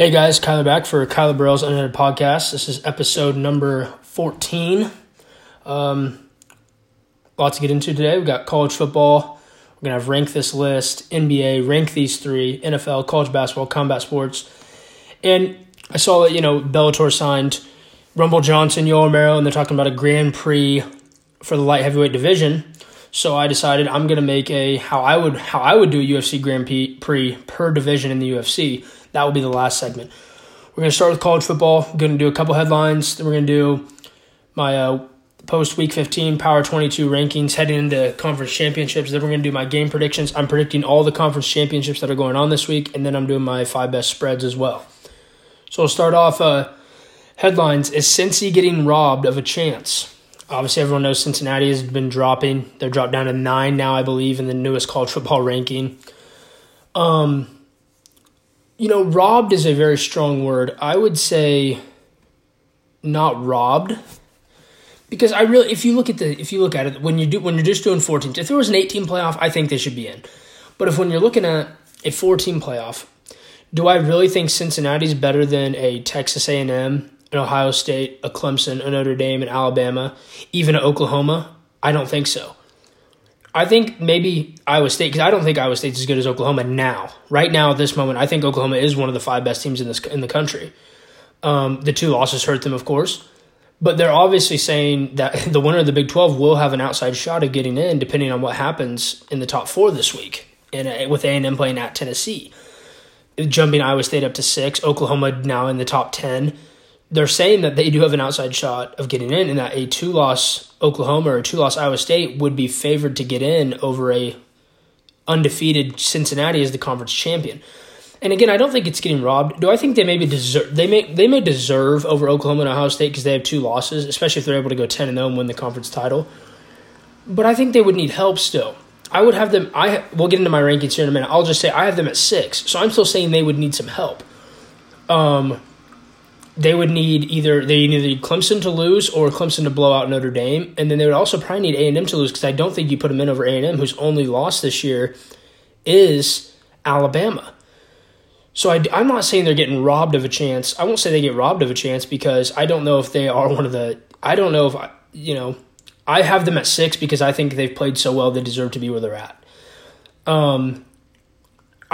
Hey guys, Kyler back for Kyler Burrell's Unedited Podcast. This is episode number 14. Lot to get into today. We've got college football. We're going to have rank this list, NBA, rank these three, NFL, college basketball, combat sports. And I saw that, Bellator signed Rumble Johnson, Yoel Romero, and they're talking about a Grand Prix for the light heavyweight division. So I decided I'm going to make a how I would do a UFC Grand Prix per division in the UFC. That will be the last segment. We're going to start with college football. We're going to do a couple headlines. Then we're going to do my post Week 15 Power 22 rankings heading into conference championships. Then we're going to do my game predictions. I'm predicting all the conference championships that are going on this week, and then I'm doing my five best spreads as well. So we'll start off headlines. Is Cincy getting robbed of a chance? Obviously, everyone knows Cincinnati has been dropping. They're dropped down to 9 now, I believe, in the newest college football ranking. Robbed is a very strong word. I would say not robbed. Because I really, if you look at it, when you're just doing 14, if there was an 18 playoff, I think they should be in. But if when you're looking at a 14 playoff, do I really think Cincinnati's better than a Texas A&M, an Ohio State, a Clemson, a Notre Dame, an Alabama, even an Oklahoma? I don't think so. I think maybe Iowa State, because I don't think Iowa State's as good as Oklahoma now. Right now, at this moment, I think Oklahoma is one of the five best teams in the country. The two losses hurt them, of course. But they're obviously saying that the winner of the Big 12 will have an outside shot of getting in, depending on what happens in the top four this week, and with A&M playing at Tennessee. Jumping Iowa State up to 6, Oklahoma now in the top 10. They're saying that they do have an outside shot of getting in, and that a 2-loss Oklahoma or a 2-loss Iowa State would be favored to get in over a undefeated Cincinnati as the conference champion. And again, I don't think it's getting robbed. Do I think they maybe deserve? They may deserve over Oklahoma and Ohio State because they have two losses, especially if they're able to go 10-0 and win the conference title. But I think they would need help still. I would have them. We'll get into my rankings here in a minute. I'll just say I have them at 6, so I'm still saying they would need some help. They would need either Clemson to lose or Clemson to blow out Notre Dame, and then they would also probably need A&M to lose because I don't think you put them in over A&M, whose only loss this year is Alabama. So I'm not saying they're getting robbed of a chance. I won't say they get robbed of a chance because I don't know if they are one of the – I don't know if – I have them at 6 because I think they've played so well they deserve to be where they're at. I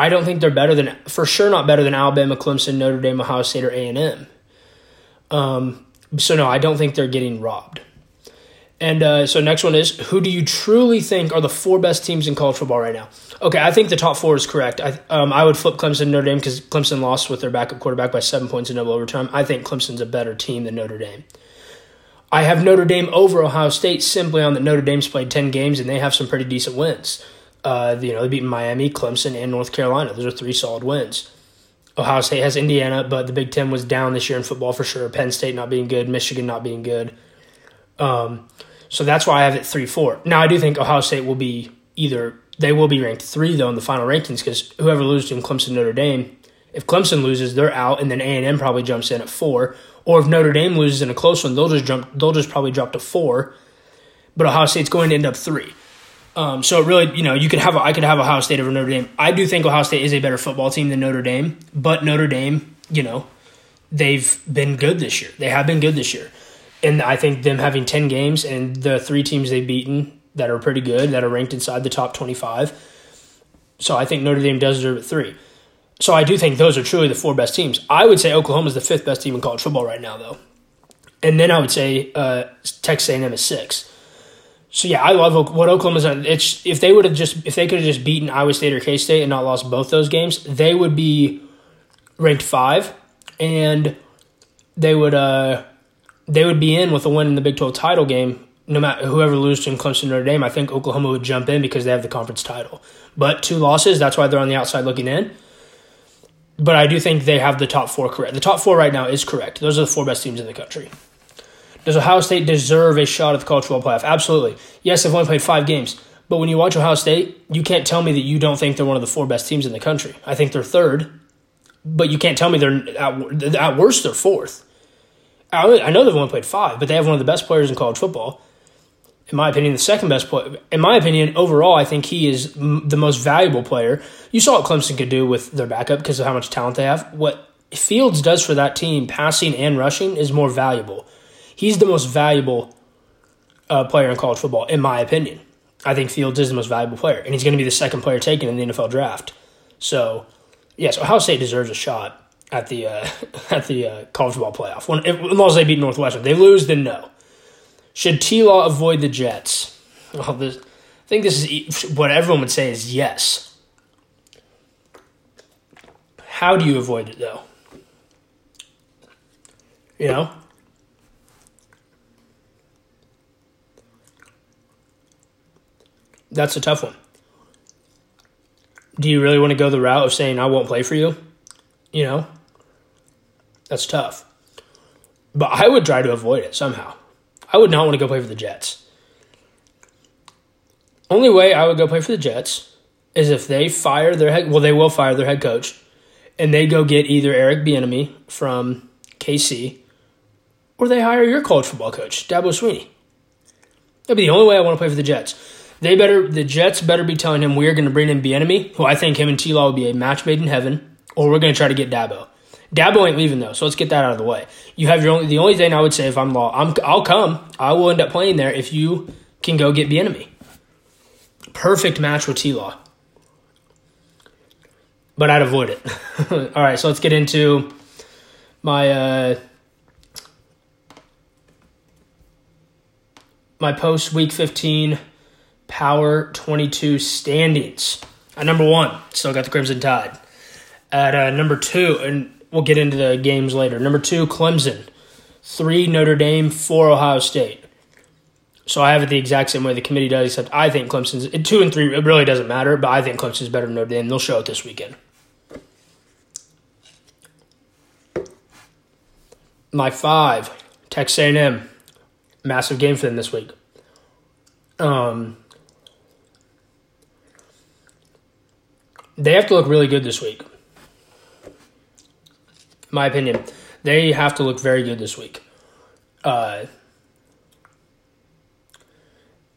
don't think they're better than – for sure not better than Alabama, Clemson, Notre Dame, Ohio State, or A&M. So, no, I don't think they're getting robbed. And so next one is, who do you truly think are the 4 best teams in college football right now? Okay, I think the top 4 is correct. I would flip Clemson and Notre Dame because Clemson lost with their backup quarterback by 7 points in double overtime. I think Clemson's a better team than Notre Dame. I have Notre Dame over Ohio State simply on that Notre Dame's played 10 games and they have some pretty decent wins. They beat Miami, Clemson, and North Carolina. Those are 3 solid wins. Ohio State has Indiana, but the Big Ten was down this year in football for sure. Penn State not being good, Michigan not being good. So that's why I have it 3-4. Now, I do think Ohio State will be ranked 3, though, in the final rankings because whoever loses in Clemson, Notre Dame, if Clemson loses, they're out, and then A&M probably jumps in at 4. Or if Notre Dame loses in a close one, they'll just probably drop to 4. But Ohio State's going to end up 3. So it really, I could have Ohio State over Notre Dame. I do think Ohio State is a better football team than Notre Dame, but Notre Dame, they've been good this year. They have been good this year. And I think them having 10 games and the 3 teams they've beaten that are pretty good, that are ranked inside the top 25. So I think Notre Dame does deserve it 3. So I do think those are truly the 4 best teams. I would say Oklahoma's the 5th best team in college football right now, though. And then I would say Texas A&M is 6. So, yeah, I love what Oklahoma's done. If they could have just beaten Iowa State or K-State and not lost both those games, they would be ranked 5, and they would be in with a win in the Big 12 title game. No matter whoever loses to Clemson or Notre Dame, I think Oklahoma would jump in because they have the conference title. But 2 losses, that's why they're on the outside looking in. But I do think they have the top 4 correct. The top 4 right now is correct. Those are the 4 best teams in the country. Does Ohio State deserve a shot at the college football playoff? Absolutely. Yes, they've only played 5 games. But when you watch Ohio State, you can't tell me that you don't think they're one of the 4 best teams in the country. I think they're 3rd. But you can't tell me they're at worst they're 4th. I know they've only played 5, but they have one of the best players in college football. In my opinion, the 2nd best player. In my opinion, overall, I think he is the most valuable player. You saw what Clemson could do with their backup because of how much talent they have. What Fields does for that team, passing and rushing, is more valuable. He's the most valuable player in college football, in my opinion. I think Fields is the most valuable player, and he's going to be the second player taken in the NFL draft. So, yes, Ohio State deserves a shot at the college football playoff. Unless they beat Northwestern. If they lose, then no. Should T-Law avoid the Jets? Well, I think this is what everyone would say is yes. How do you avoid it, though? You know? That's a tough one. Do you really want to go the route of saying, I won't play for you? You know? That's tough. But I would try to avoid it somehow. I would not want to go play for the Jets. Only way I would go play for the Jets is if they fire their head... Well, they will fire their head coach. And they go get either Eric Bieniemy from KC, or they hire your college football coach, Dabo Sweeney. That'd be the only way I want to play for the Jets. The Jets better be telling him we are going to bring in Bieniemy, who I think him and T-Law will be a match made in heaven, or we're going to try to get Dabo. Dabo ain't leaving though, so let's get that out of the way. You have the only thing I would say if I'm Law, I'll come. I will end up playing there if you can go get Bieniemy. Perfect match with T-Law. But I'd avoid it. All right, so let's get into my my post Week 15 Power 22 standings. At number one, still got the Crimson Tide. At number two, and we'll get into the games later. Number two, Clemson. 3, Notre Dame. 4, Ohio State. So I have it the exact same way the committee does, except I think Clemson's... 2 and 3, it really doesn't matter, but I think Clemson's better than Notre Dame. They'll show it this weekend. My 5, Texas A&M. Massive game for them this week. They have to look really good this week. In my opinion, they have to look very good this week. You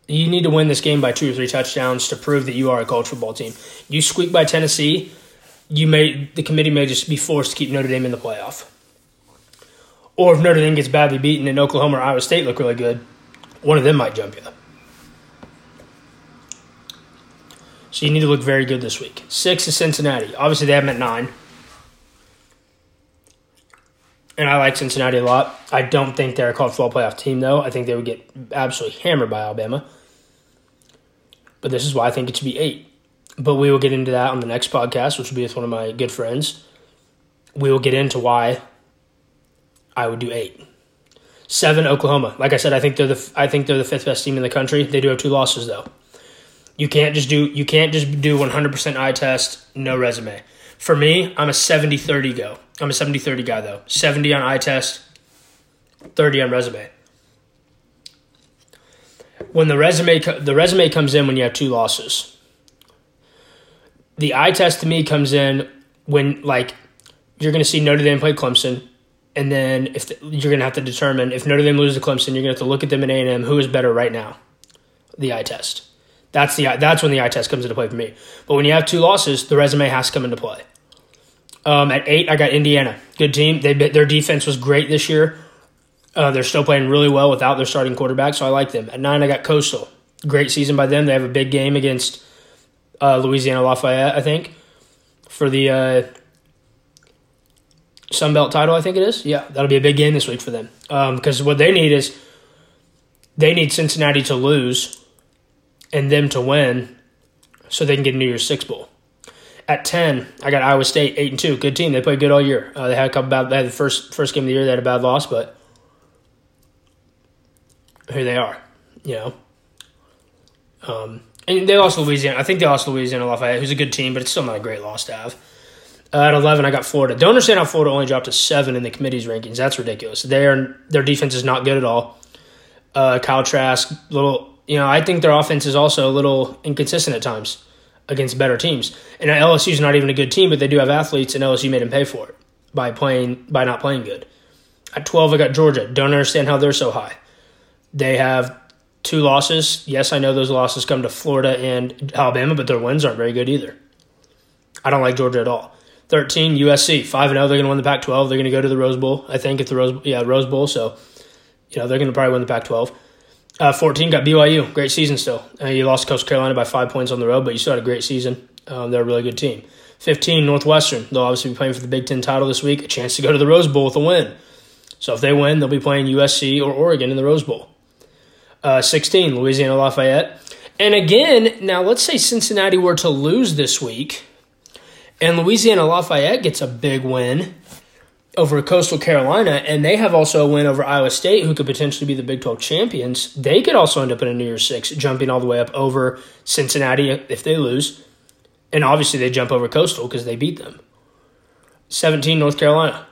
need to win this game by 2 or 3 touchdowns to prove that you are a college football team. You squeak by Tennessee, the committee may just be forced to keep Notre Dame in the playoff. Or if Notre Dame gets badly beaten and Oklahoma or Iowa State look really good, one of them might jump you. So you need to look very good this week. 6 is Cincinnati. Obviously, they have them at 9. And I like Cincinnati a lot. I don't think they're a college football playoff team, though. I think they would get absolutely hammered by Alabama. But this is why I think it should be 8. But we will get into that on the next podcast, which will be with one of my good friends. We will get into why I would do 8. 7, Oklahoma. Like I said, I think they're the 5th best team in the country. They do have 2 losses, though. You can't just do 100% eye test, no resume. For me, I'm a 70-30 go. I'm a 70-30 guy, though. 70 on eye test, 30 on resume. When the resume comes in when you have 2 losses. The eye test to me comes in when, like, you're going to see Notre Dame play Clemson, and then you're going to have to determine if Notre Dame loses to Clemson, you're going to have to look at them at A&M, who is better right now? The eye test. That's when the eye test comes into play for me. But when you have 2 losses, the resume has to come into play. At 8, I got Indiana. Good team. Their defense was great this year. They're still playing really well without their starting quarterback, so I like them. At 9, I got Coastal. Great season by them. They have a big game against Louisiana Lafayette, I think, for the Sunbelt title, I think it is. Yeah, that'll be a big game this week for them. Because what they need is they need Cincinnati to lose and them to win so they can get a New Year's Six Bowl. At 10, I got Iowa State, 8-2. Good team. They played good all year. They had the first game of the year. They had a bad loss, but here they are, you know. And they lost to Louisiana. I think they lost to Louisiana Lafayette, who's a good team, but it's still not a great loss to have. At 11, I got Florida. Don't understand how Florida only dropped to 7 in the committee's rankings. That's ridiculous. Their defense is not good at all. Kyle Trask, I think their offense is also a little inconsistent at times against better teams. And LSU's not even a good team, but they do have athletes, and LSU made them pay for it by not playing good. At 12, I got Georgia. Don't understand how they're so high. They have 2 losses. Yes, I know those losses come to Florida and Alabama, but their wins aren't very good either. I don't like Georgia at all. 13, USC, 5-0. They're going to win the Pac-12. They're going to go to the Rose Bowl, I think, it's the Rose Bowl. So, they're going to probably win the Pac-12. 14, got BYU. Great season still. You lost Coastal Carolina by 5 points on the road, but you still had a great season. They're a really good team. 15, Northwestern. They'll obviously be playing for the Big Ten title this week, a chance to go to the Rose Bowl with a win. So if they win, they'll be playing USC or Oregon in the Rose Bowl. 16, Louisiana Lafayette. And again, now let's say Cincinnati were to lose this week, and Louisiana Lafayette gets a big win over Coastal Carolina, and they have also a win over Iowa State, who could potentially be the Big 12 champions. They could also end up in a New Year's Six, jumping all the way up over Cincinnati if they lose. And obviously they jump over Coastal because they beat them. 17, North Carolina.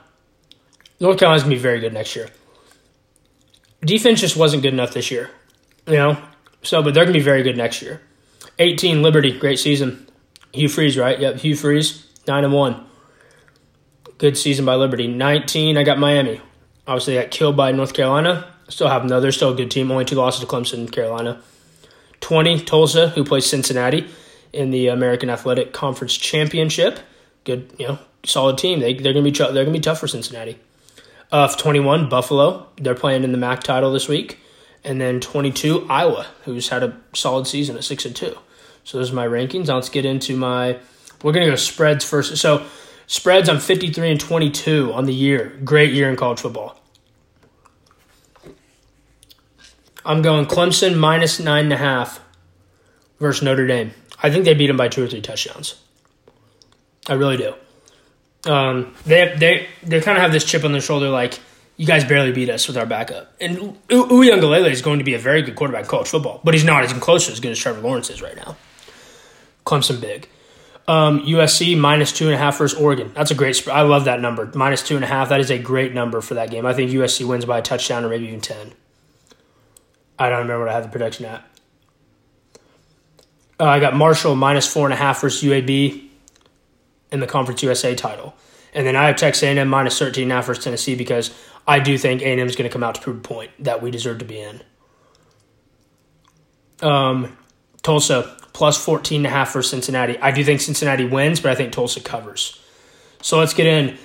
North Carolina's going to be very good next year. Defense just wasn't good enough this year, but they're going to be very good next year. 18, Liberty. Great season. Hugh Freeze, right? Yep, Hugh Freeze, 9-1. Good season by Liberty. 19, I got Miami. Obviously, they got killed by North Carolina. Still a good team. Only 2 losses to Clemson and Carolina. 20, Tulsa, who plays Cincinnati in the American Athletic Conference Championship. Good, solid team. They're going to be tough for Cincinnati. 21, Buffalo. They're playing in the MAC title this week. And then 22, Iowa, who's had a solid season at 6-2. So those are my rankings. Now let's get into we're going to go spreads first. So spreads, I'm 53-22 on the year. Great year in college football. I'm going Clemson minus 9.5 versus Notre Dame. I think they beat them by 2 or 3 touchdowns. I really do. They kind of have this chip on their shoulder, like, you guys barely beat us with our backup. And Uiagalelei is going to be a very good quarterback in college football, but he's not as close as good as Trevor Lawrence is right now. Clemson big. USC minus 2.5 versus Oregon. That's a great spread. I love that number. Minus 2.5. That is a great number for that game. I think USC wins by a touchdown or maybe even 10. I don't remember what I had the prediction at. I got Marshall minus 4.5 versus UAB in the Conference USA title. And then I have Texas A&M minus 13.5 versus Tennessee because I do think A&M is going to come out to prove a point that we deserve to be in. Tulsa plus 14.5 versus Cincinnati. I do think Cincinnati wins, but I think Tulsa covers. So let's get in.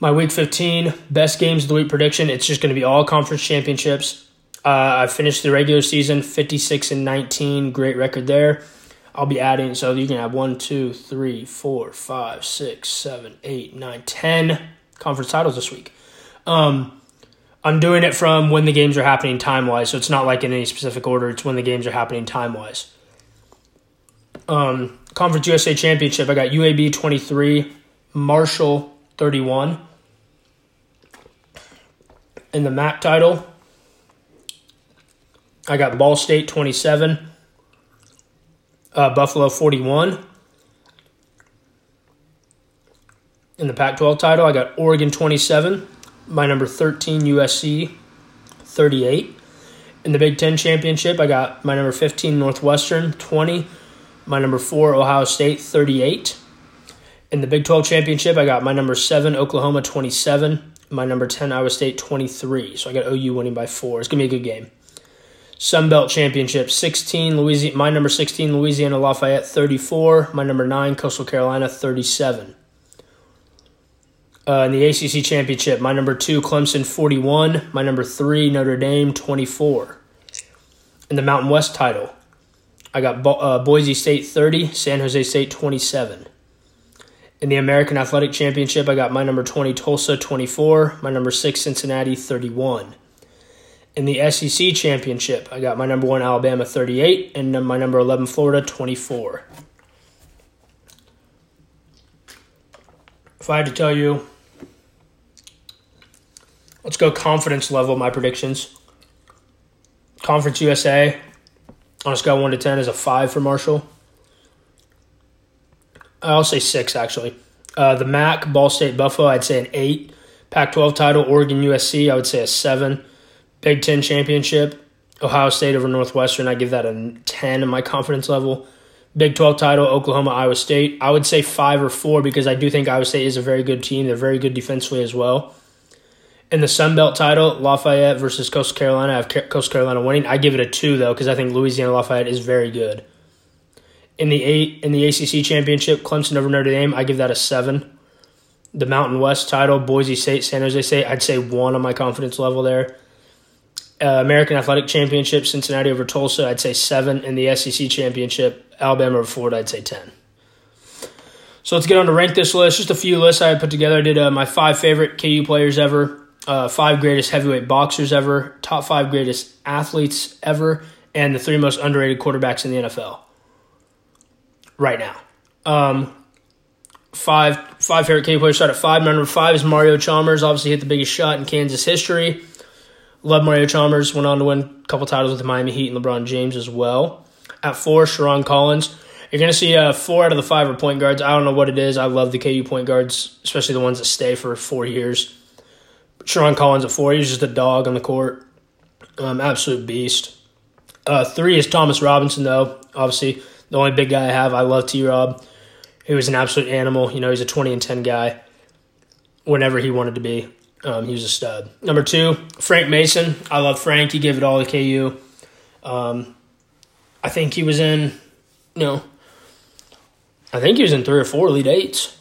My Week 15 best games of the week prediction. It's just going to be all conference championships. I finished the regular season 56-19. Great record there. I'll be adding, so you can have 1, 2, 3, 4, 5, 6, 7, 8, 9, 10 conference titles this week. I'm doing it from when the games are happening time-wise, so it's not like in any specific order. It's when the games are happening time-wise. Conference USA Championship, I got UAB 23, Marshall 31. In the MAC title, I got Ball State 27, Buffalo 41. In the Pac-12 title, I got Oregon 27, my number 13 USC 38. In the Big Ten Championship, I got my number 15 Northwestern 20, my number 4 Ohio State 38. In the Big 12 Championship, I got my number 7 Oklahoma 27, my number 10 Iowa State 23. So I got OU winning by 4. It's going to be a good game. Sun Belt Championship, my number 16, Louisiana Lafayette, 34. My number 9, Coastal Carolina, 37. In the ACC Championship, my number 2, Clemson, 41. My number 3, Notre Dame, 24. In the Mountain West title, I got Boise State, 30. San Jose State, 27. In the American Athletic Championship, I got my number 20, Tulsa, 24. My number 6, Cincinnati, 31. In the SEC Championship, I got my number 1, Alabama, 38, and my number 11, Florida, 24. If I had to tell you, let's go confidence level, my predictions. Conference USA, on a scale of 1 to 10, is a 5 for Marshall. I'll say 6, actually. The MAC, Ball State, Buffalo, I'd say an 8. Pac-12 title, Oregon, USC, I would say a 7. Big Ten Championship, Ohio State over Northwestern. I give that a 10 in my confidence level. Big 12 title, Oklahoma, Iowa State. I would say 5 or 4 because I do think Iowa State is a very good team. They're very good defensively as well. And the Sun Belt title, Lafayette versus Coastal Carolina. I have Coastal Carolina winning. I give it a 2, though, because I think Louisiana Lafayette is very good. In the ACC Championship, Clemson over Notre Dame, I give that a 7. the Mountain West title, Boise State, San Jose State, I'd say one on my confidence level there. American Athletic Championship, Cincinnati over Tulsa, I'd say 7. And the SEC Championship, Alabama over Florida, I'd say 10. So let's get on to rank this list. Just a few lists I had put together. I did my 5 favorite KU players ever, 5 greatest heavyweight boxers ever, top 5 greatest athletes ever, and the 3 most underrated quarterbacks in the NFL right now. 5 favorite KU players start at 5. My number 5 is Mario Chalmers. Obviously hit the biggest shot in Kansas history. Love Mario Chalmers. Went on to win a couple titles with the Miami Heat and LeBron James as well. At 4, Sharon Collins. You're going to see 4 out of the 5 are point guards. I don't know what it is. I love the KU point guards, especially the ones that stay for 4 years. Sharon Collins at 4. He's just a dog on the court. Absolute beast. 3 is Thomas Robinson, though. Obviously, the only big guy I have. I love T-Rob. He was an absolute animal. You know, he's a 20 and 10 guy whenever he wanted to be. He was a stud. Number 2, Frank Mason. I love Frank. He gave it all to KU. I think he was in, I think he was in 3 or 4 Elite Eights.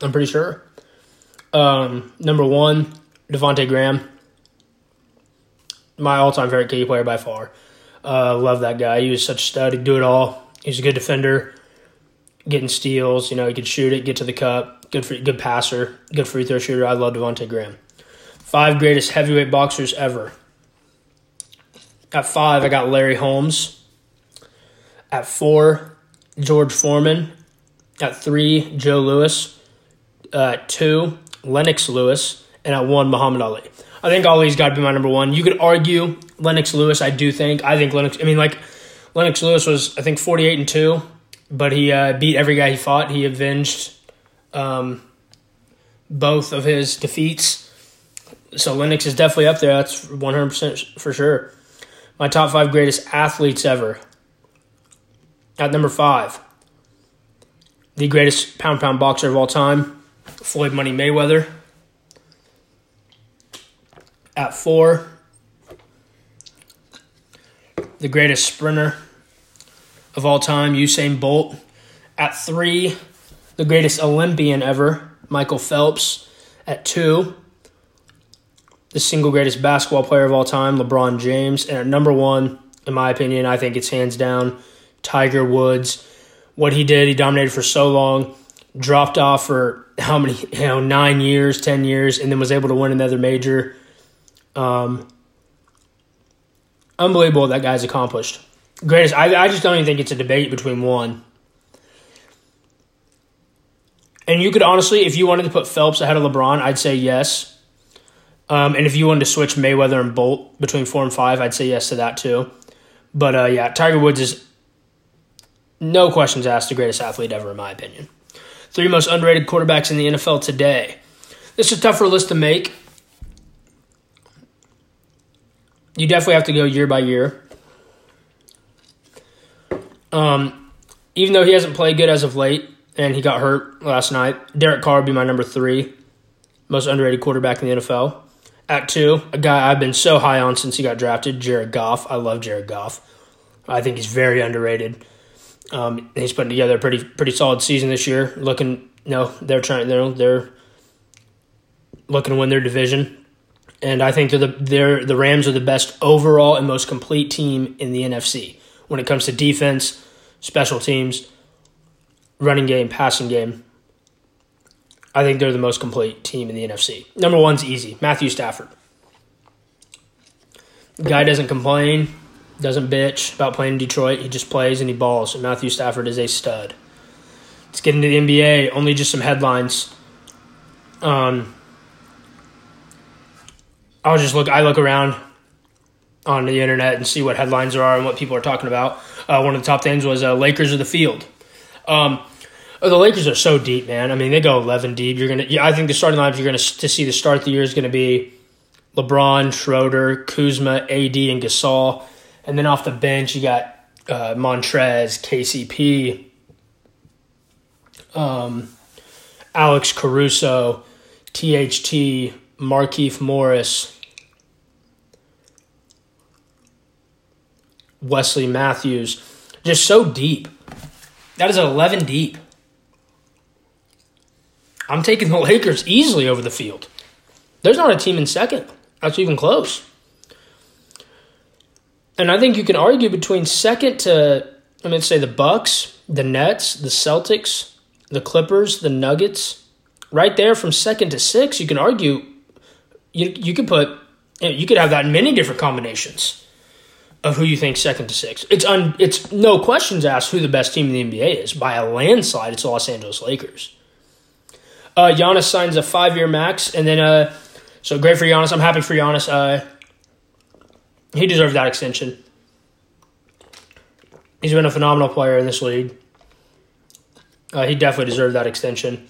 I'm pretty sure. Number 1, Devontae Graham. My all-time favorite KU player by far. Love that guy. He was such a stud. He'd do it all. He was a good defender. Getting steals, he could shoot it, get to the cup, good passer, good free throw shooter. I love Devontae Graham. 5 greatest heavyweight boxers ever. At 5, I got Larry Holmes. At 4, George Foreman. At 3, Joe Louis. At 2, Lennox Lewis. And at 1, Muhammad Ali. I think Ali's got to be my number 1. You could argue Lennox Lewis, Lennox Lewis was, 48-2. But he beat every guy he fought. He avenged both of his defeats. So Lennox is definitely up there. That's 100% for sure. My top 5 greatest athletes ever. At number 5, the greatest pound-for-pound boxer of all time, Floyd Money Mayweather. At 4, the greatest sprinter of all time, Usain Bolt. At 3, the greatest Olympian ever, Michael Phelps. At 2, the single greatest basketball player of all time, LeBron James. And at number 1, in my opinion, I think it's hands down, Tiger Woods. What he did, he dominated for so long, dropped off for 9 years, 10 years, and then was able to win another major. Unbelievable what that guy's accomplished. Greatest, I just don't even think it's a debate between one. And you could honestly, if you wanted to put Phelps ahead of LeBron, I'd say yes. And if you wanted to switch Mayweather and Bolt between 4 and 5, I'd say yes to that too. But yeah, Tiger Woods is, no questions asked, the greatest athlete ever in my opinion. 3 most underrated quarterbacks in the NFL today. This is a tougher list to make. You definitely have to go year by year. Even though he hasn't played good as of late, and he got hurt last night, Derek Carr would be my number 3, most underrated quarterback in the NFL. At 2, a guy I've been so high on since he got drafted, Jared Goff. I love Jared Goff. I think he's very underrated. He's putting together a pretty solid season this year. They're looking to win their division, and I think the Rams are the best overall and most complete team in the NFC. When it comes to defense, special teams, running game, passing game, I think they're the most complete team in the NFC. Number 1's easy, Matthew Stafford. Guy doesn't complain, doesn't bitch about playing in Detroit. He just plays and he balls, and Matthew Stafford is a stud. Let's get into the NBA, only just some headlines. I look around on the internet and see what headlines there are and what people are talking about. One of the top things was Lakers of the field. The Lakers are so deep, man. They go 11 deep. I think the starting lineup you're going to see the start of the year is going to be LeBron, Schroeder, Kuzma, AD, and Gasol. And then off the bench, you got Montrez, KCP, Alex Caruso, THT, Markieff Morris, Wesley Matthews, just so deep. That is 11 deep. I'm taking the Lakers easily over the field. There's not a team in second that's even close. And I think you can argue between second to, I'm going to say the Bucks, the Nets, the Celtics, the Clippers, the Nuggets. Right there from second to sixth, you can argue, you could have that in many different combinations of who you think second to sixth. It's no questions asked who the best team in the NBA is. By a landslide, it's the Los Angeles Lakers. Giannis signs a 5-year max, and then so great for Giannis. I'm happy for Giannis. He deserved that extension. He's been a phenomenal player in this league. He definitely deserved that extension.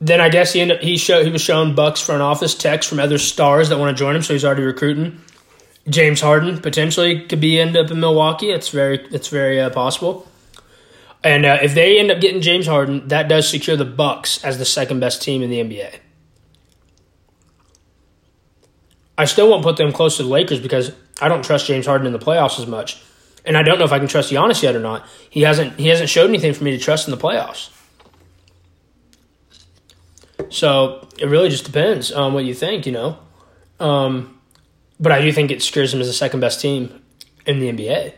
Then I guess he was shown Bucks front office texts from other stars that want to join him, so he's already recruiting. James Harden potentially could end up in Milwaukee. It's very possible. And if they end up getting James Harden, that does secure the Bucks as the second best team in the NBA. I still won't put them close to the Lakers because I don't trust James Harden in the playoffs as much. And I don't know if I can trust Giannis yet or not. He hasn't showed anything for me to trust in the playoffs. So it really just depends on what you think, But I do think it secures him as the second best team in the NBA.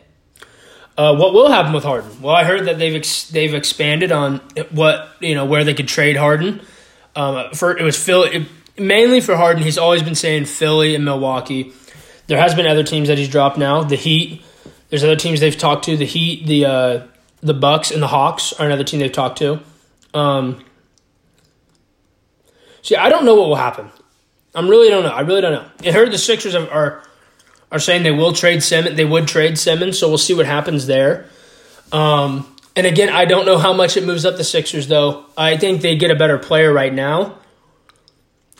What will happen with Harden? Well, I heard that they've expanded on where they could trade Harden. Mainly for Harden. He's always been saying Philly and Milwaukee. There has been other teams that he's dropped now. The Heat. There's other teams they've talked to. The Heat, the Bucks, and the Hawks are another team they've talked to. I don't know what will happen. I really don't know. I heard the Sixers are saying they will trade Simmons. They would trade Simmons, so we'll see what happens there. And again, I don't know how much it moves up the Sixers, though. I think they get a better player right now.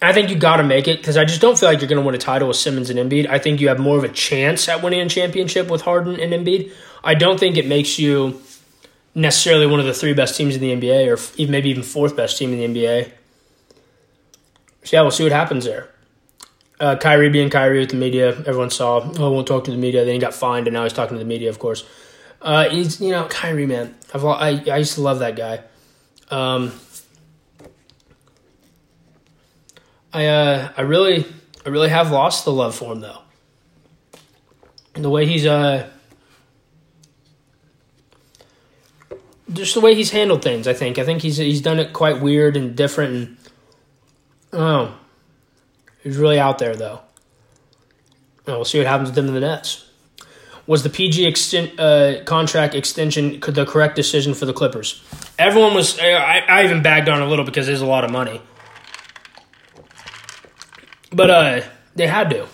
I think you got to make it because I just don't feel like you're going to win a title with Simmons and Embiid. I think you have more of a chance at winning a championship with Harden and Embiid. I don't think it makes you necessarily one of the three best teams in the NBA or even, maybe even fourth best team in the NBA. So, yeah, we'll see what happens there. Kyrie being Kyrie with the media, everyone saw. Oh, I won't talk to the media. Then he got fined, and now he's talking to the media, of course. Kyrie, man. I used to love that guy. I really have lost the love for him though. And the way he's just the way he's handled things, I think he's done it quite weird and different, and he's really out there though. And we'll see what happens with them in the Nets. Was the PG contract extension the correct decision for the Clippers? Everyone was. I even bagged on a little because there's a lot of money. But they had to.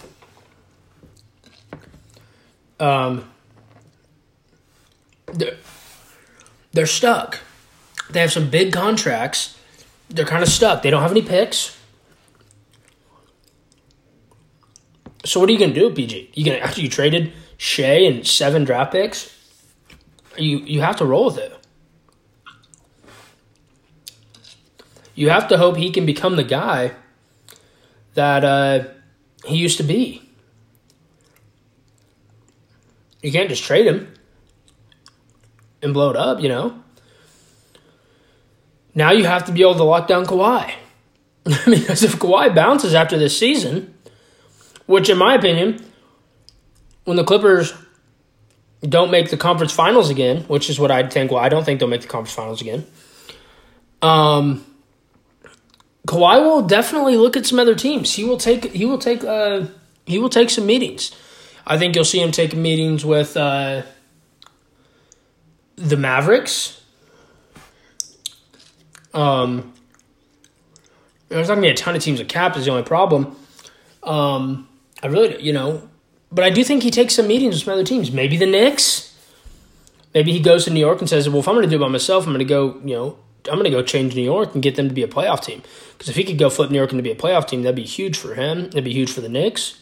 They're stuck. They have some big contracts. They're kind of stuck. They don't have any picks. So what are you going to do, PG? After you traded Shea and 7 draft picks, you have to roll with it. You have to hope he can become the guy that he used to be. You can't just trade him and blow it up, Now you have to be able to lock down Kawhi. Because if Kawhi bounces after this season, which in my opinion, when the Clippers don't make the conference finals again, which is what I think, I don't think they'll make the conference finals again, Kawhi will definitely look at some other teams. He will take some meetings. I think you'll see him take meetings with the Mavericks. There's not gonna be a ton of teams with cap is the only problem. But I do think he takes some meetings with some other teams. Maybe the Knicks. Maybe he goes to New York and says, "Well, if I'm gonna do it by myself, I'm going to go change New York and get them to be a playoff team." Because if he could go flip New York into be a playoff team, that'd be huge for him. That'd be huge for the Knicks.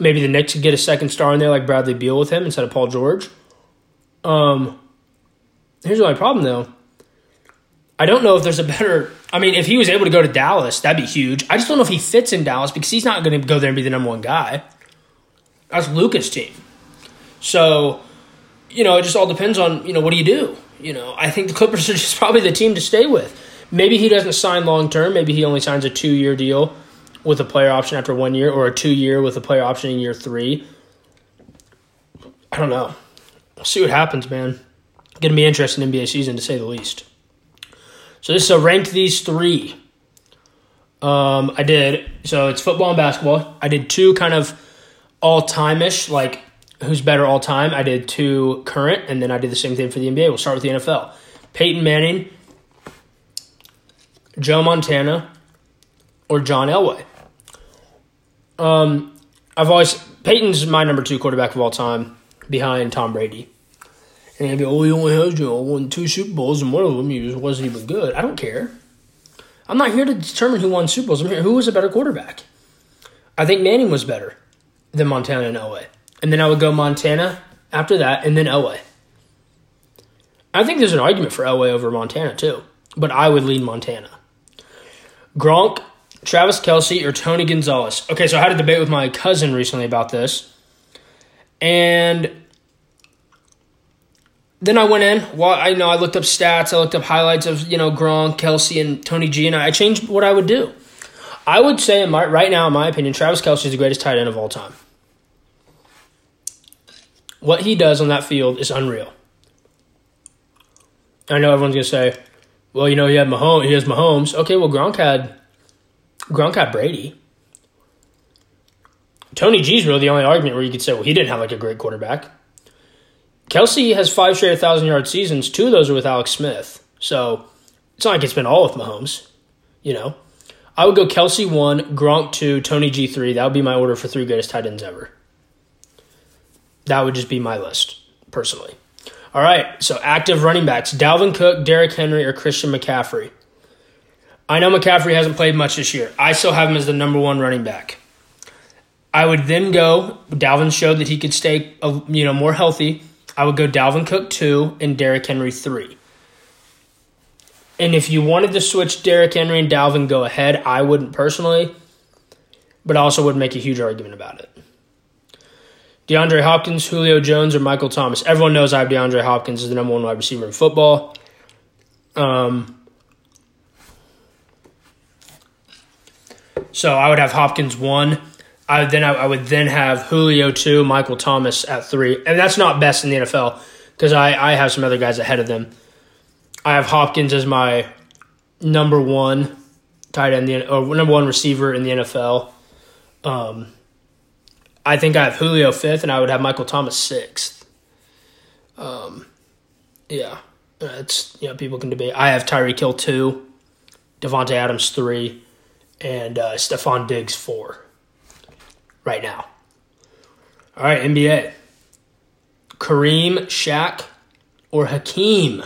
Maybe the Knicks could get a second star in there like Bradley Beal with him instead of Paul George. Here's the only problem, though. I don't know if there's a better... if he was able to go to Dallas, that'd be huge. I just don't know if he fits in Dallas because he's not going to go there and be the number one guy. That's Luka's team. So, it just all depends on, what do you do? You know, I think the Clippers are just probably the team to stay with. Maybe he doesn't sign long-term. Maybe he only signs a 2-year deal with a player option after 1 year, or a 2-year with a player option in year 3. I don't know. We'll see what happens, man. It's going to be interesting NBA season, to say the least. So this is a rank these three. I did. So it's football and basketball. I did two kind of all-time-ish, like who's better all-time. I did two current, and then I did the same thing for the NBA. We'll start with the NFL. Peyton Manning, Joe Montana, or John Elway. Peyton's my number 2 quarterback of all time, behind Tom Brady. And he'd be, oh, he only has, you know, won 2 Super Bowls, and one of them he just wasn't even good. I don't care. I'm not here to determine who won Super Bowls. I'm here who was a better quarterback. I think Manning was better than Montana and Elway. And then I would go Montana after that, and then Elway. I think there's an argument for Elway over Montana, too. But I would lean Montana. Gronk, Travis Kelce, or Tony Gonzalez. Okay, so I had a debate with my cousin recently about this. And then I went in. Well, I looked up stats. I looked up highlights of, you know, Gronk, Kelce, and Tony G. And I changed what I would do. I would say, right now, in my opinion, Travis Kelce is the greatest tight end of all time. What he does on that field is unreal. I know everyone's going to say, well, you know, he has Mahomes. Okay, well, Gronk had Brady. Tony G's really the only argument where you could say, well, he didn't have like a great quarterback. Kelce has 5 straight 1,000-yard seasons. 2 of those are with Alex Smith. So it's not like it's been all with Mahomes, you know. I would go Kelce 1, Gronk 2, Tony G 3. That would be my order for 3 greatest tight ends ever. That would just be my list, personally. All right, so active running backs, Dalvin Cook, Derrick Henry, or Christian McCaffrey. I know McCaffrey hasn't played much this year. I still have him as the number 1 running back. I would then go, Dalvin showed that he could stay, you know, more healthy. I would go Dalvin Cook 2 and Derrick Henry 3. And if you wanted to switch Derrick Henry and Dalvin, go ahead. I wouldn't personally, but I also would make a huge argument about it. DeAndre Hopkins, Julio Jones, or Michael Thomas. Everyone knows I have DeAndre Hopkins as the number 1 wide receiver in football. So I would have Hopkins 1. I would then have Julio 2, Michael Thomas at 3. And that's not best in the NFL because I have some other guys ahead of them. I have Hopkins as my number 1 tight end or number 1 receiver in the NFL. I think I have Julio 5th, and I would have Michael Thomas 6th. Yeah, it's, you know, people can debate. I have Tyreek Hill 2, Devontae Adams 3, and Stephon Diggs 4 right now. All right, NBA. Kareem, Shaq, or Hakeem?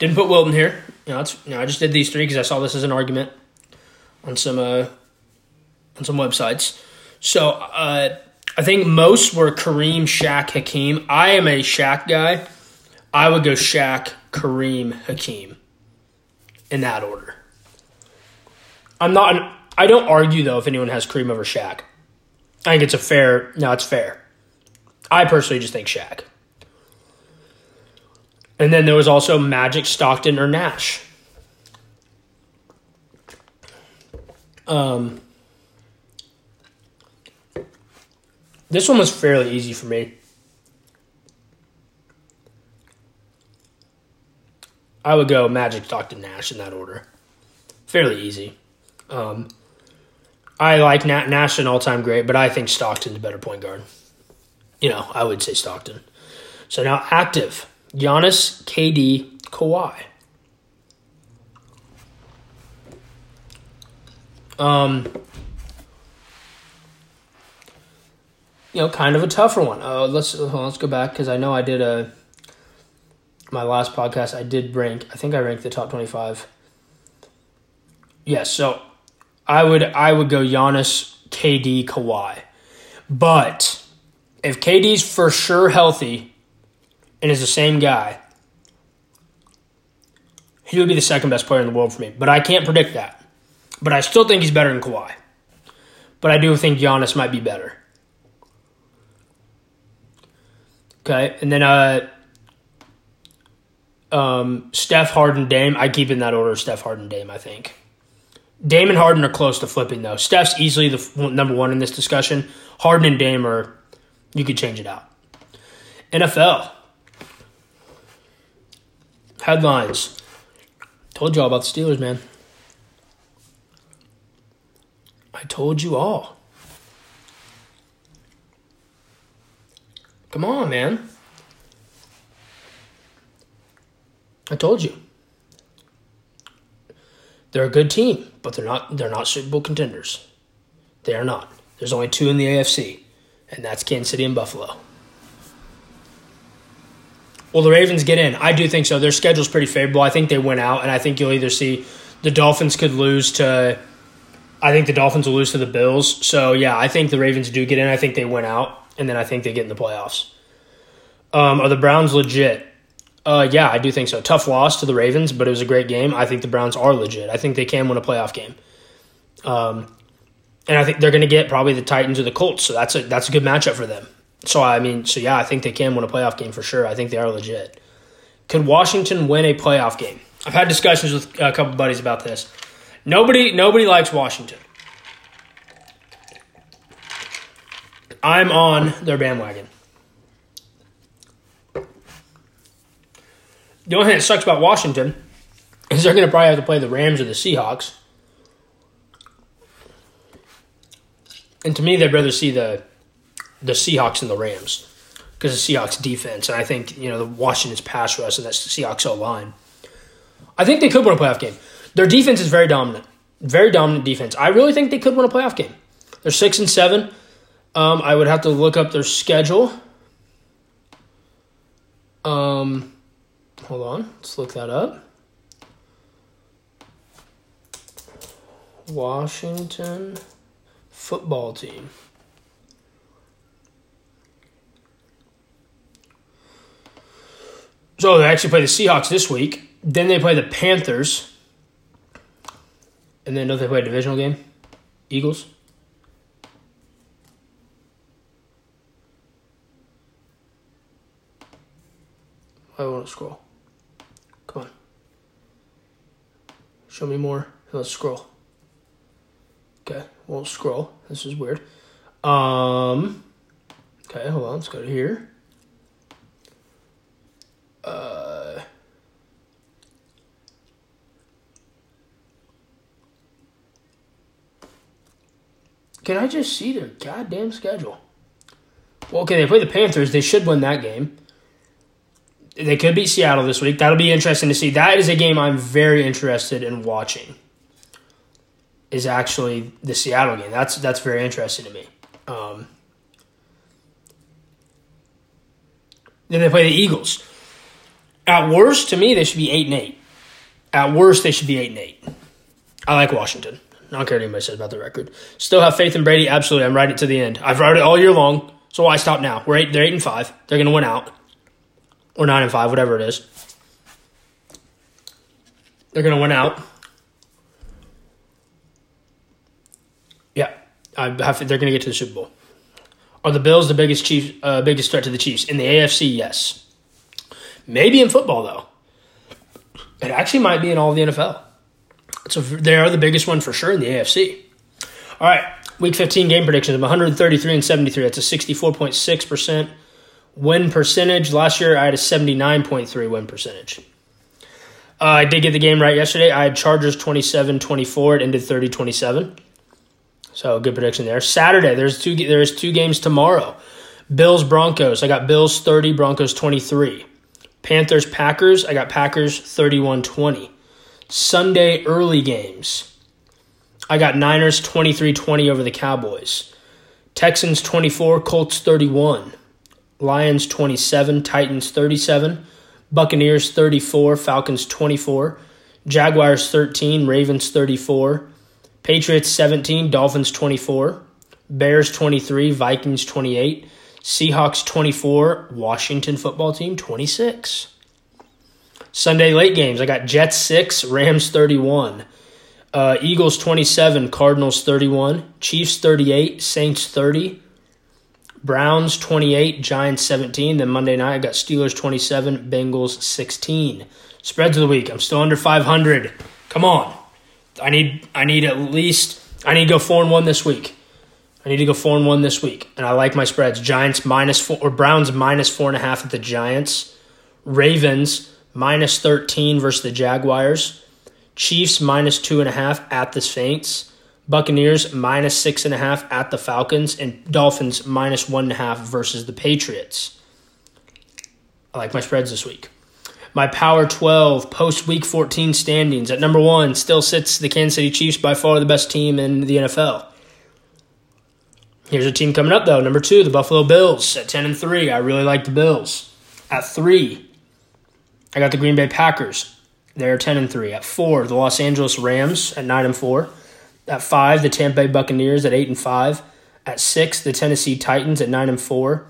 Didn't put Wilton here. I just did these 3 because I saw this as an argument on some websites. So I think most were Kareem, Shaq, Hakeem. I am a Shaq guy. I would go Shaq, Kareem, Hakeem in that order. I don't argue though if anyone has Kareem over Shaq. I think it's fair. I personally just think Shaq. And then there was also Magic, Stockton, or Nash. This one was fairly easy for me. I would go Magic, Stockton, Nash in that order. Fairly easy. I like Nash an all-time great, but I think Stockton's a better point guard. You know, I would say Stockton. So now active. Giannis, KD, Kawhi. You know, kind of a tougher one. Let's go back because I know I did my last podcast. I think I ranked the top 25. Yeah, so I would go Giannis, KD, Kawhi, but if KD's for sure healthy and is the same guy, he would be the 2nd best player in the world for me. But I can't predict that. But I still think he's better than Kawhi. But I do think Giannis might be better. Okay, and then Steph, Harden, Dame. I keep it in that order, Steph, Harden, Dame, I think. Dame and Harden are close to flipping, though. Steph's easily the number one in this discussion. Harden and Dame are, you could change it out. NFL. Headlines. Told you all about the Steelers, man. I told you all. Come on, man. I told you. They're a good team, but they're not Super Bowl contenders. They are not. There's only two in the AFC, and that's Kansas City and Buffalo. Will the Ravens get in? I do think so. Their schedule's pretty favorable. I think they win out, and I think you'll either see the Dolphins could lose to – I think the Dolphins will lose to the Bills. So, yeah, I think the Ravens do get in. I think they win out, and then I think they get in the playoffs. Are the Browns legit? Yeah, I do think so. Tough loss to the Ravens, but it was a great game. I think the Browns are legit. I think they can win a playoff game. And I think they're going to get probably the Titans or the Colts, so that's a good matchup for them. So, yeah, I think they can win a playoff game for sure. I think they are legit. Could Washington win a playoff game? I've had discussions with a couple buddies about this. Nobody likes Washington. I'm on their bandwagon. The only thing that sucks about Washington is they're going to probably have to play the Rams or the Seahawks. And to me, they'd rather see the Seahawks and the Rams because the Seahawks defense. And I think, the Washington's pass rush and that Seahawks O-line. I think they could win a playoff game. Their defense is very dominant. Very dominant defense. I really think they could win a playoff game. They're 6-7. I would have to look up their schedule. Hold on. Let's look that up. Washington football team. So they actually play the Seahawks this week. Then they play the Panthers. And then don't they play a divisional game? Eagles? I want to scroll. Come on. Show me more. Let's scroll. Okay. Won't scroll. This is weird. Okay, hold on. Let's go to here. Can I just see their goddamn schedule? Well, okay, they play the Panthers. They should win that game. They could beat Seattle this week. That'll be interesting to see. That is a game I'm very interested in watching. Is actually the Seattle game. That's very interesting to me. Then they play the Eagles. At worst, to me, they should be 8-8. At worst, they should be 8-8. I like Washington. I don't care what anybody says about the record. Still have faith in Brady? Absolutely. I'm right it to the end. I've wrote it all year long. So why stop now? They're 8-5. They're going to win out. Or 9-5, whatever it is. They're going to win out. Yeah, they're going to get to the Super Bowl. Are the Bills the biggest threat to the Chiefs? In the AFC, yes. Maybe in football, though. It actually might be in all of the NFL. So they are the biggest one for sure in the AFC. All right, Week 15 game predictions of 133-73. That's a 64.6%. Win percentage. Last year, I had a 79.3 win percentage. I did get the game right yesterday. I had Chargers 27-24. It ended 30-27. So good prediction there. Saturday, there's two games tomorrow. Bills Broncos. I got Bills 30, Broncos 23. Panthers Packers. I got Packers 31-20. Sunday early games. I got Niners 23-20 over the Cowboys. Texans 24, Colts 31. Lions 27, Titans 37, Buccaneers 34, Falcons 24, Jaguars 13, Ravens 34, Patriots 17, Dolphins 24, Bears 23, Vikings 28, Seahawks 24, Washington football team 26. Sunday late games, I got Jets 6, Rams 31, Eagles 27, Cardinals 31, Chiefs 38, Saints 30, Browns 28, Giants 17. Then Monday night, I got Steelers 27, Bengals 16. Spreads of the week. I'm still under 500. Come on. I need to go 4-1 this week. And I like my spreads. Giants -4 or Browns -4.5 at the Giants. Ravens -13 versus the Jaguars. Chiefs -2.5 at the Saints. Buccaneers -6.5 at the Falcons. And Dolphins -1.5 versus the Patriots. I like my spreads this week. My Power 12 post Week 14 standings. At number 1 still sits the Kansas City Chiefs, by far the best team in the NFL. Here's a team coming up, though. Number 2, the Buffalo Bills at 10-3. I really like the Bills. At 3, I got the Green Bay Packers. They're 10-3. At 4, the Los Angeles Rams at 9-4. At 5, the Tampa Bay Buccaneers at 8-5. At 6, the Tennessee Titans at 9-4.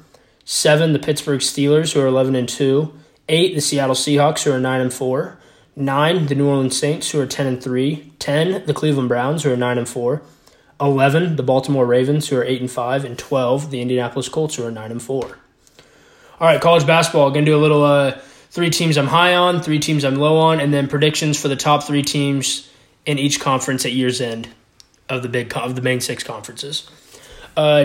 7, the Pittsburgh Steelers, who are 11-2. 8, the Seattle Seahawks, who are 9-4. 9, the New Orleans Saints, who are 10-3. 10, the Cleveland Browns, who are 9-4. 11, the Baltimore Ravens, who are 8-5. And 12, the Indianapolis Colts, who are 9-4. All right, college basketball. Going to do a little 3 teams I'm high on, 3 teams I'm low on, and then predictions for the top 3 teams in each conference at year's end of the main 6 conferences.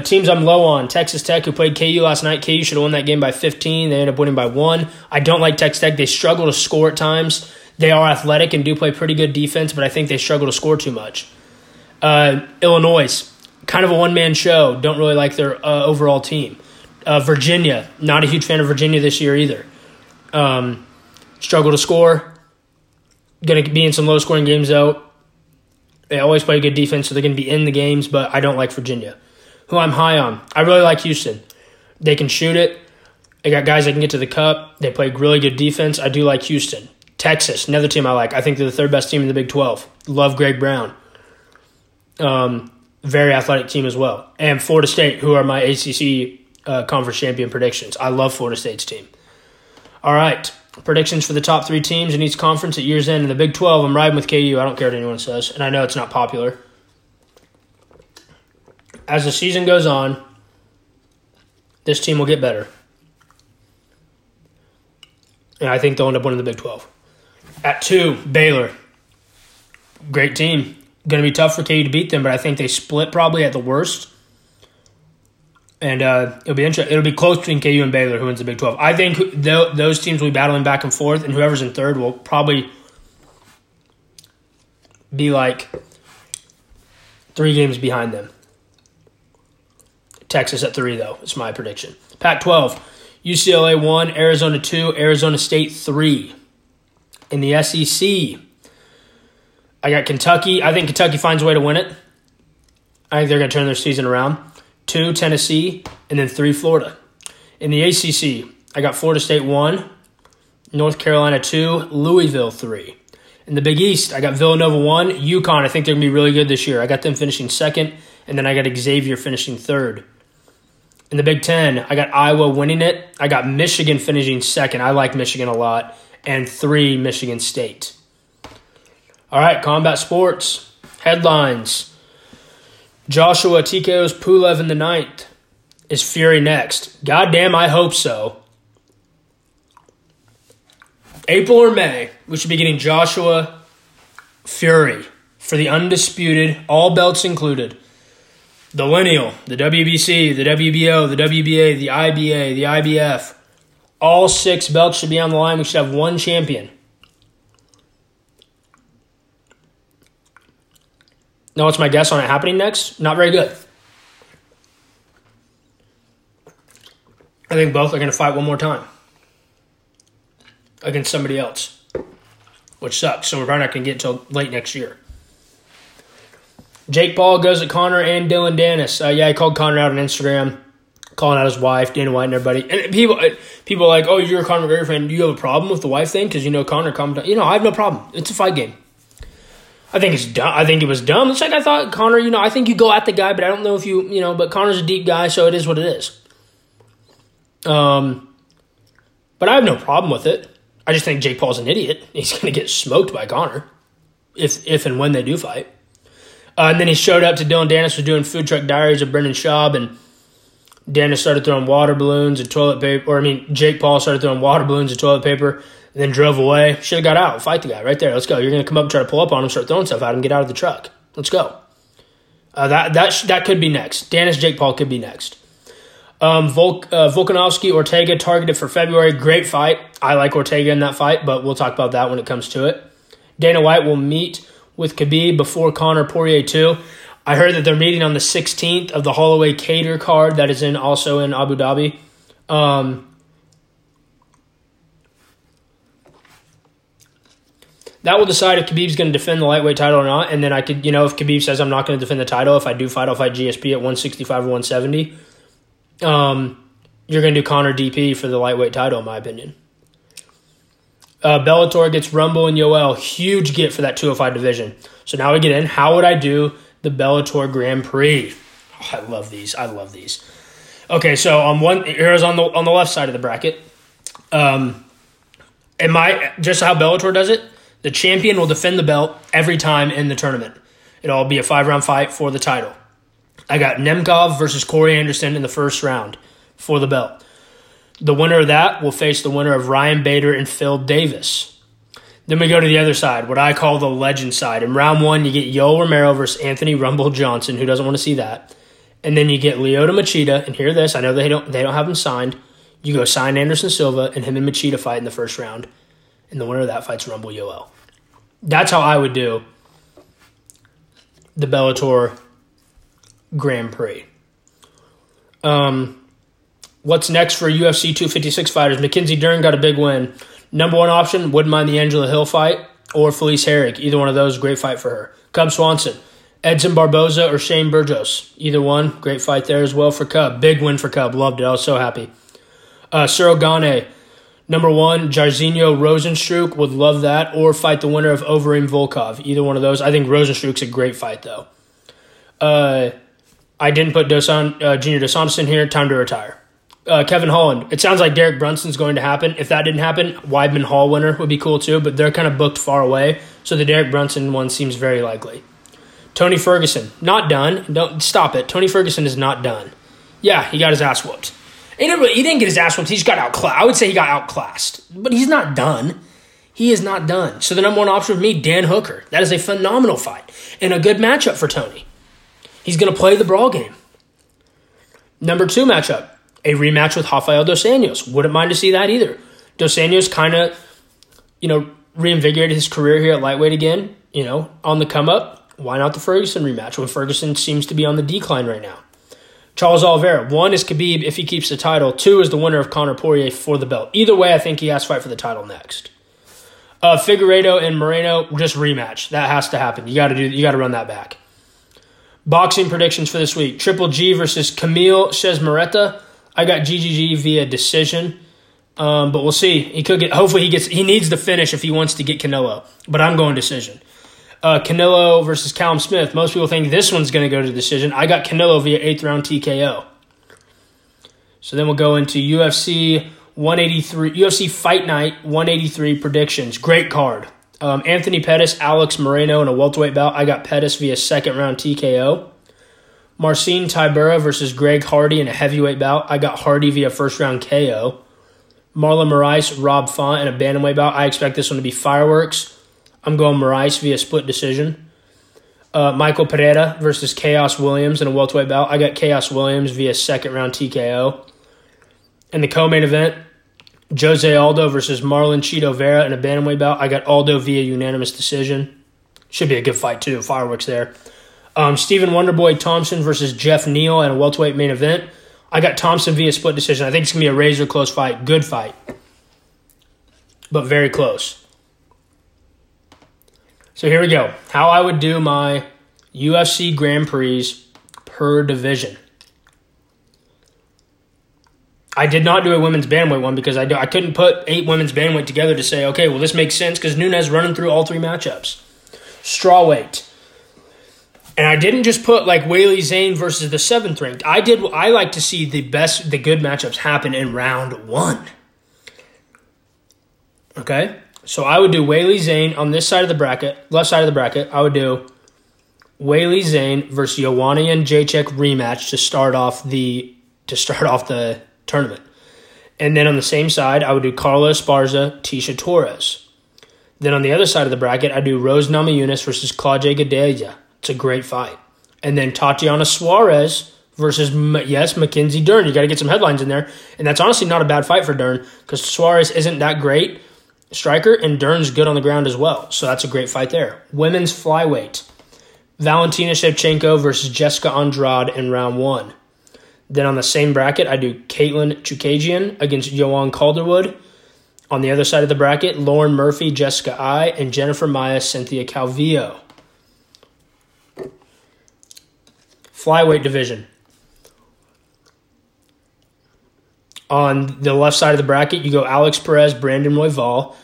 Teams I'm low on, Texas Tech, who played KU last night. KU should have won that game by 15. They ended up winning by 1. I don't like Texas Tech. They struggle to score at times. They are athletic and do play pretty good defense, but I think they struggle to score too much. Illinois, kind of a one-man show. Don't really like their overall team. Virginia, not a huge fan of Virginia this year either. Struggle to score. Going to be in some low-scoring games, though. They always play good defense, so they're going to be in the games, but I don't like Virginia. Who I'm high on. I really like Houston. They can shoot it. They got guys that can get to the cup. They play really good defense. I do like Houston. Texas, another team I like. I think they're the 3rd best team in the Big 12. Love Greg Brown. Very athletic team as well. And Florida State, who are my ACC conference champion predictions. I love Florida State's team. All right. Predictions for the top 3 teams in each conference at year's end. In the Big 12, I'm riding with KU. I don't care what anyone says. And I know it's not popular. As the season goes on, this team will get better. And I think they'll end up winning the Big 12. At 2, Baylor. Great team. Going to be tough for KU to beat them, but I think they split probably at the worst. And it'll be interesting. It'll be close between KU and Baylor who wins the Big 12. I think those teams will be battling back and forth, and whoever's in 3rd will probably be like 3 games behind them. Texas at 3, though. It's my prediction. Pac-12, UCLA 1, Arizona 2, Arizona State 3. In the SEC, I got Kentucky. I think Kentucky finds a way to win it. I think they're going to turn their season around. 2, Tennessee, and then 3, Florida. In the ACC, I got Florida State 1, North Carolina 2, Louisville 3. In the Big East, I got Villanova 1, UConn. I think they're going to be really good this year. I got them finishing 2nd, and then I got Xavier finishing 3rd. In the Big Ten, I got Iowa winning it. I got Michigan finishing 2nd. I like Michigan a lot. And 3, Michigan State. All right, combat sports. Headlines. Joshua Tico's Pulev in the 9th. Is Fury next? Goddamn, I hope so. April or May, we should be getting Joshua Fury for the undisputed, all belts included. The lineal, the WBC, the WBO, the WBA, the IBA, the IBF. All 6 belts should be on the line. We should have one champion. Now, what's my guess on it happening next? Not very good. I think both are going to fight one more time against somebody else, which sucks. So we're probably not going to get until late next year. Jake Paul goes at Conor and Dylan Danis. Yeah, he called Conor out on Instagram, calling out his wife, Dana White, and everybody. And people are like, oh, you're a Conor McGregor fan. Do you have a problem with the wife thing? Because, you know, Conor commented, you know, I have no problem. It's a fight game. I think it's dumb. I think it was dumb. It's like I thought, Conor, you know, I think you go at the guy, but I don't know if you, you know, but Conor's a deep guy, so it is what it is. But I have no problem with it. I just think Jake Paul's an idiot. He's going to get smoked by Conor if and when they do fight. And then he showed up to Dylan Danis, was doing Food Truck Diaries of Brendan Schaub, and Dana started throwing water balloons and toilet paper. Or, I mean, Jake Paul started throwing water balloons and toilet paper and then drove away. Should have got out. Fight the guy right there. Let's go. You're going to come up and try to pull up on him, start throwing stuff at him, get out of the truck. Let's go. That could be next. Danis Jake Paul could be next. Volkanovski, Ortega targeted for February. Great fight. I like Ortega in that fight, but we'll talk about that when it comes to it. Dana White will meet with Khabib before Conor Poirier 2. I heard that they're meeting on the 16th of the Holloway Cater card that is also in Abu Dhabi. That will decide if Khabib's going to defend the lightweight title or not. And then I could, if Khabib says I'm not going to defend the title, if I do fight, I'll fight GSP at 165 or 170. You're going to do Conor DP for the lightweight title, in my opinion. Bellator gets Rumble and Yoel. Huge get for that 205 division. So now we get in. How would I do the Bellator Grand Prix? Oh, I love these. Okay, so here's on the left side of the bracket. Just how Bellator does it, the champion will defend the belt every time in the tournament. It'll be a 5-round fight for the title. I got Nemkov versus Corey Anderson in the first round for the belt. The winner of that will face the winner of Ryan Bader and Phil Davis. Then we go to the other side, what I call the legend side. In round 1, you get Yoel Romero versus Anthony Rumble Johnson, who doesn't want to see that. And then you get Lyoto Machida, and hear this, I know they don't have him signed. You go sign Anderson Silva, and him and Machida fight in the first round. And the winner of that fight's Rumble Yoel. That's how I would do the Bellator Grand Prix. What's next for UFC 256 fighters? Mackenzie Dern got a big win. Number 1 option, wouldn't mind the Angela Hill fight or Felice Herrick. Either one of those, great fight for her. Cub Swanson, Edson Barboza or Shane Burgos. Either one, great fight there as well for Cub. Big win for Cub. Loved it. I was so happy. Cyril Gane, number 1, Jairzinho Rozenstruik. Would love that. Or fight the winner of Overeem Volkov. Either one of those. I think Rozenstruik's a great fight, though. I didn't put Junior Dos Santos in here. Time to retire. Kevin Holland. It sounds like Derek Brunson's going to happen. If that didn't happen, Weidman Hall winner would be cool too, but they're kind of booked far away, so the Derek Brunson one seems very likely. Tony Ferguson. Not done. Don't stop it. Tony Ferguson is not done. Yeah, he got his ass whooped. He didn't get his ass whooped. He just got outclassed. I would say he got outclassed, but he's not done. He is not done. So the number 1 option for me, Dan Hooker. That is a phenomenal fight and a good matchup for Tony. He's going to play the brawl game. Number 2 matchup. A rematch with Rafael Dos Anjos. Wouldn't mind to see that either. Dos Anjos kind of, reinvigorated his career here at lightweight again, on the come up. Why not the Ferguson rematch when Ferguson seems to be on the decline right now? Charles Oliveira. 1 is Khabib if he keeps the title. 2 is the winner of Conor Poirier for the belt. Either way, I think he has to fight for the title next. Figueiredo and Moreno, just rematch. That has to happen. You got to run that back. Boxing predictions for this week. Triple G versus Camille Cesmareta. I got GGG via decision, but we'll see. He could get. Hopefully, he needs the finish if he wants to get Canelo. But I'm going decision. Canelo versus Callum Smith. Most people think this one's going to go to decision. I got Canelo via 8th round TKO. So then we'll go into UFC 183, UFC Fight Night 183 predictions. Great card. Anthony Pettis, Alex Moreno in a welterweight bout. I got Pettis via 2nd round TKO. Marcin Tybura versus Greg Hardy in a heavyweight bout. I got Hardy via 1st-round KO. Marlon Moraes, Rob Font in a bantamweight bout. I expect this one to be fireworks. I'm going Moraes via split decision. Michael Pereira versus Chaos Williams in a welterweight bout. I got Chaos Williams via 2nd-round TKO. And the co-main event, Jose Aldo versus Marlon Chito Vera in a bantamweight bout. I got Aldo via unanimous decision. Should be a good fight, too. Fireworks there. Stephen Wonderboy Thompson versus Jeff Neal in a welterweight main event. I got Thompson via split decision. I think it's going to be a razor-close fight. Good fight. But very close. So here we go. How I would do my UFC Grand Prix per division. I did not do a women's bantamweight one because I couldn't put 8 women's bantamweight together to say, okay, well, this makes sense because Nunes running through all 3 matchups. Strawweight. And I didn't just put like Weili Zhang versus the 7th ranked. I like to see the good matchups happen in round 1. Okay? So I would do Weili Zhang on this side of the bracket, left side of the bracket. I would do Weili Zhang versus Joanna Jędrzejczyk rematch to start off the to start off the tournament. And then on the same side, I would do Carla Esparza, Tisha Torres. Then on the other side of the bracket, I do Rose Namajunas versus Claudia Gadelha. It's a great fight. And then Tatiana Suarez versus, yes, Mackenzie Dern. You got to get some headlines in there. And that's honestly not a bad fight for Dern because Suarez isn't that great striker, and Dern's good on the ground as well. So that's a great fight there. Women's flyweight. Valentina Shevchenko versus Jessica Andrade in round one. Then on the same bracket, I do Caitlin Chukagian against Yoan Calderwood. On the other side of the bracket, Lauren Murphy, Jessica I, and Jennifer Maia, Cynthia Calvillo. Flyweight division. On the left side of the bracket, you go Alex Perez, Brandon Royval,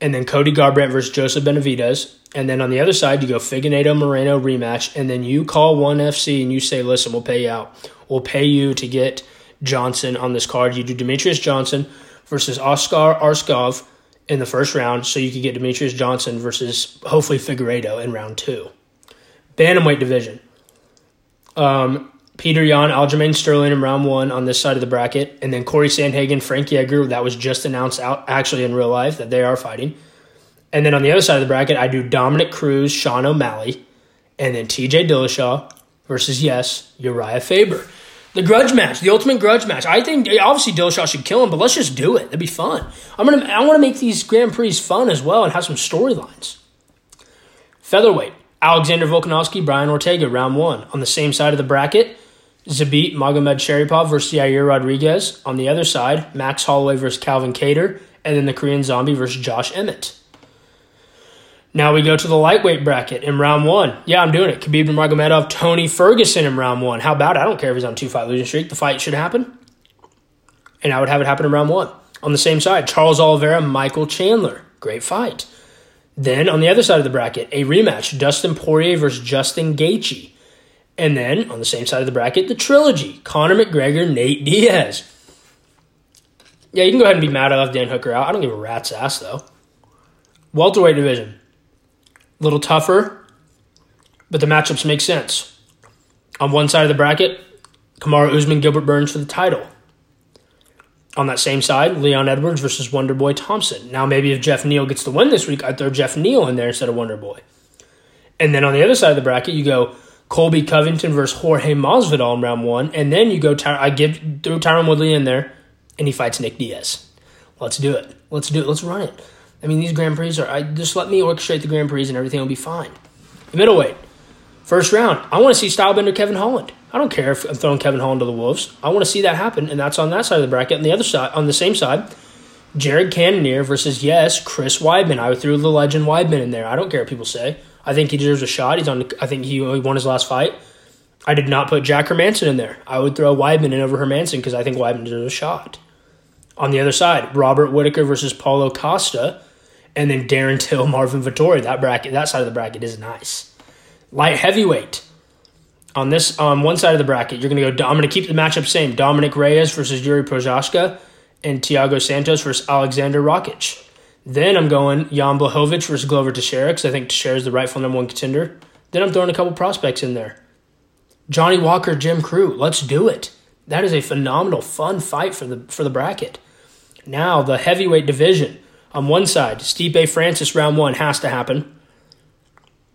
and then Cody Garbrandt versus Joseph Benavidez. And then on the other side, you go Figueiredo Moreno rematch, and then you call 1FC and you say, listen, we'll pay you out. We'll pay you to get Johnson on this card. You do Demetrius Johnson versus Oscar Arskov in the first round, so you could get Demetrius Johnson versus hopefully Figueiredo in round two. Bantamweight division. Peter Yan, Aljamain Sterling in round one on this side of the bracket. And then Corey Sandhagen, Frank Yeager, that was just announced out actually in real life that they are fighting. And then on the other side of the bracket, I do Dominic Cruz, Sean O'Malley, and then TJ Dillashaw versus, yes, Uriah Faber. The grudge match, the ultimate grudge match. I think, obviously, Dillashaw should kill him, but let's just do it. It'd be fun. I want to make these Grand Prix fun as well and have some storylines. Featherweight, Alexander Volkanovski, Brian Ortega, round one. On the same side of the bracket, Zabit Magomed Sharipov versus Yair Rodriguez. On the other side, Max Holloway versus Calvin Kattar. And then the Korean Zombie versus Josh Emmett. Now we go to the lightweight bracket in round one. Yeah, I'm doing it. Khabib Nurmagomedov, Tony Ferguson in round one. How about it? I don't care if he's on 2-fight losing streak. The fight should happen. And I would have it happen in round one. On the same side, Charles Oliveira, Michael Chandler. Great fight. Then on the other side of the bracket, a rematch. Dustin Poirier versus Justin Gaethje. And then, on the same side of the bracket, the trilogy. Conor McGregor, Nate Diaz. Yeah, you can go ahead and be mad I left Dan Hooker out. I don't give a rat's ass, though. Welterweight division. A little tougher, but the matchups make sense. On one side of the bracket, Kamaru Usman, Gilbert Burns for the title. On that same side, Leon Edwards versus Wonderboy Thompson. Now, maybe if Jeff Neal gets the win this week, I'd throw Jeff Neal in there instead of Wonderboy. And then on the other side of the bracket, you go Colby Covington versus Jorge Masvidal in round one, and then you go. I threw Tyron Woodley in there, and he fights Nick Diaz. Let's do it. Let's do it. Let's run it. I mean, these Grand Prix just let me orchestrate the Grand Prix, and everything will be fine. Middleweight, first round. I want to see Stylebender Kevin Holland. I don't care if I'm throwing Kevin Holland to the wolves. I want to see that happen, and that's on that side of the bracket. And the other side, on the same side, Jared Cannonier versus Chris Weidman. I threw the legend Weidman in there. I don't care what people say. I think he deserves a shot. I think he won his last fight. I did not put Jack Hermanson in there. I would throw Weidman in over Hermanson because I think Weidman deserves a shot. On the other side, Robert Whitaker versus Paulo Costa, and then Darren Till, Marvin Vettori. That side of the bracket is nice. Light heavyweight. On one side of the bracket, you're going to go. I'm going to keep the matchup same. Dominic Reyes versus Yuri Prochazka, and Thiago Santos versus Alexander Rakic. Then I'm going Jan Blachowicz versus Glover Teixeira because I think Teixeira is the rightful number one contender. Then I'm throwing a couple prospects in there. Johnny Walker, Jim Crew. Let's do it. That is a phenomenal, fun fight for the bracket. Now the heavyweight division. On one side, Stipe Francis round one has to happen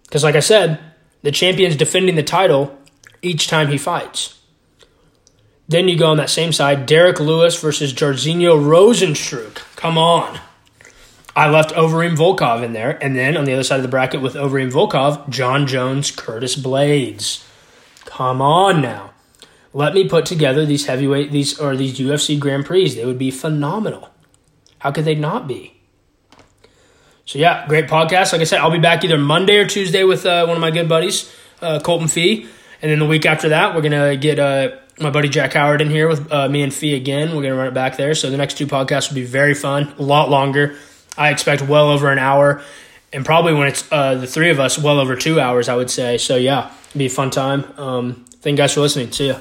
because, like I said, the champion's defending the title each time he fights. Then you go on that same side, Derek Lewis versus Jairzinho Rozenstruik. Come on. I left Overeem Volkov in there. And then on the other side of the bracket with Overeem Volkov, John Jones, Curtis Blades. Come on now. Let me put together these UFC Grand Prix. They would be phenomenal. How could they not be? So, yeah, great podcast. Like I said, I'll be back either Monday or Tuesday with one of my good buddies, Colton Fee. And then the week after that, we're going to get my buddy Jack Howard in here with me and Fee again. We're going to run it back there. So the next two podcasts will be very fun, a lot longer. I expect well over an hour, and probably when it's the three of us, well over 2 hours, I would say. So, yeah, it'll be a fun time. Thank you guys for listening. See ya.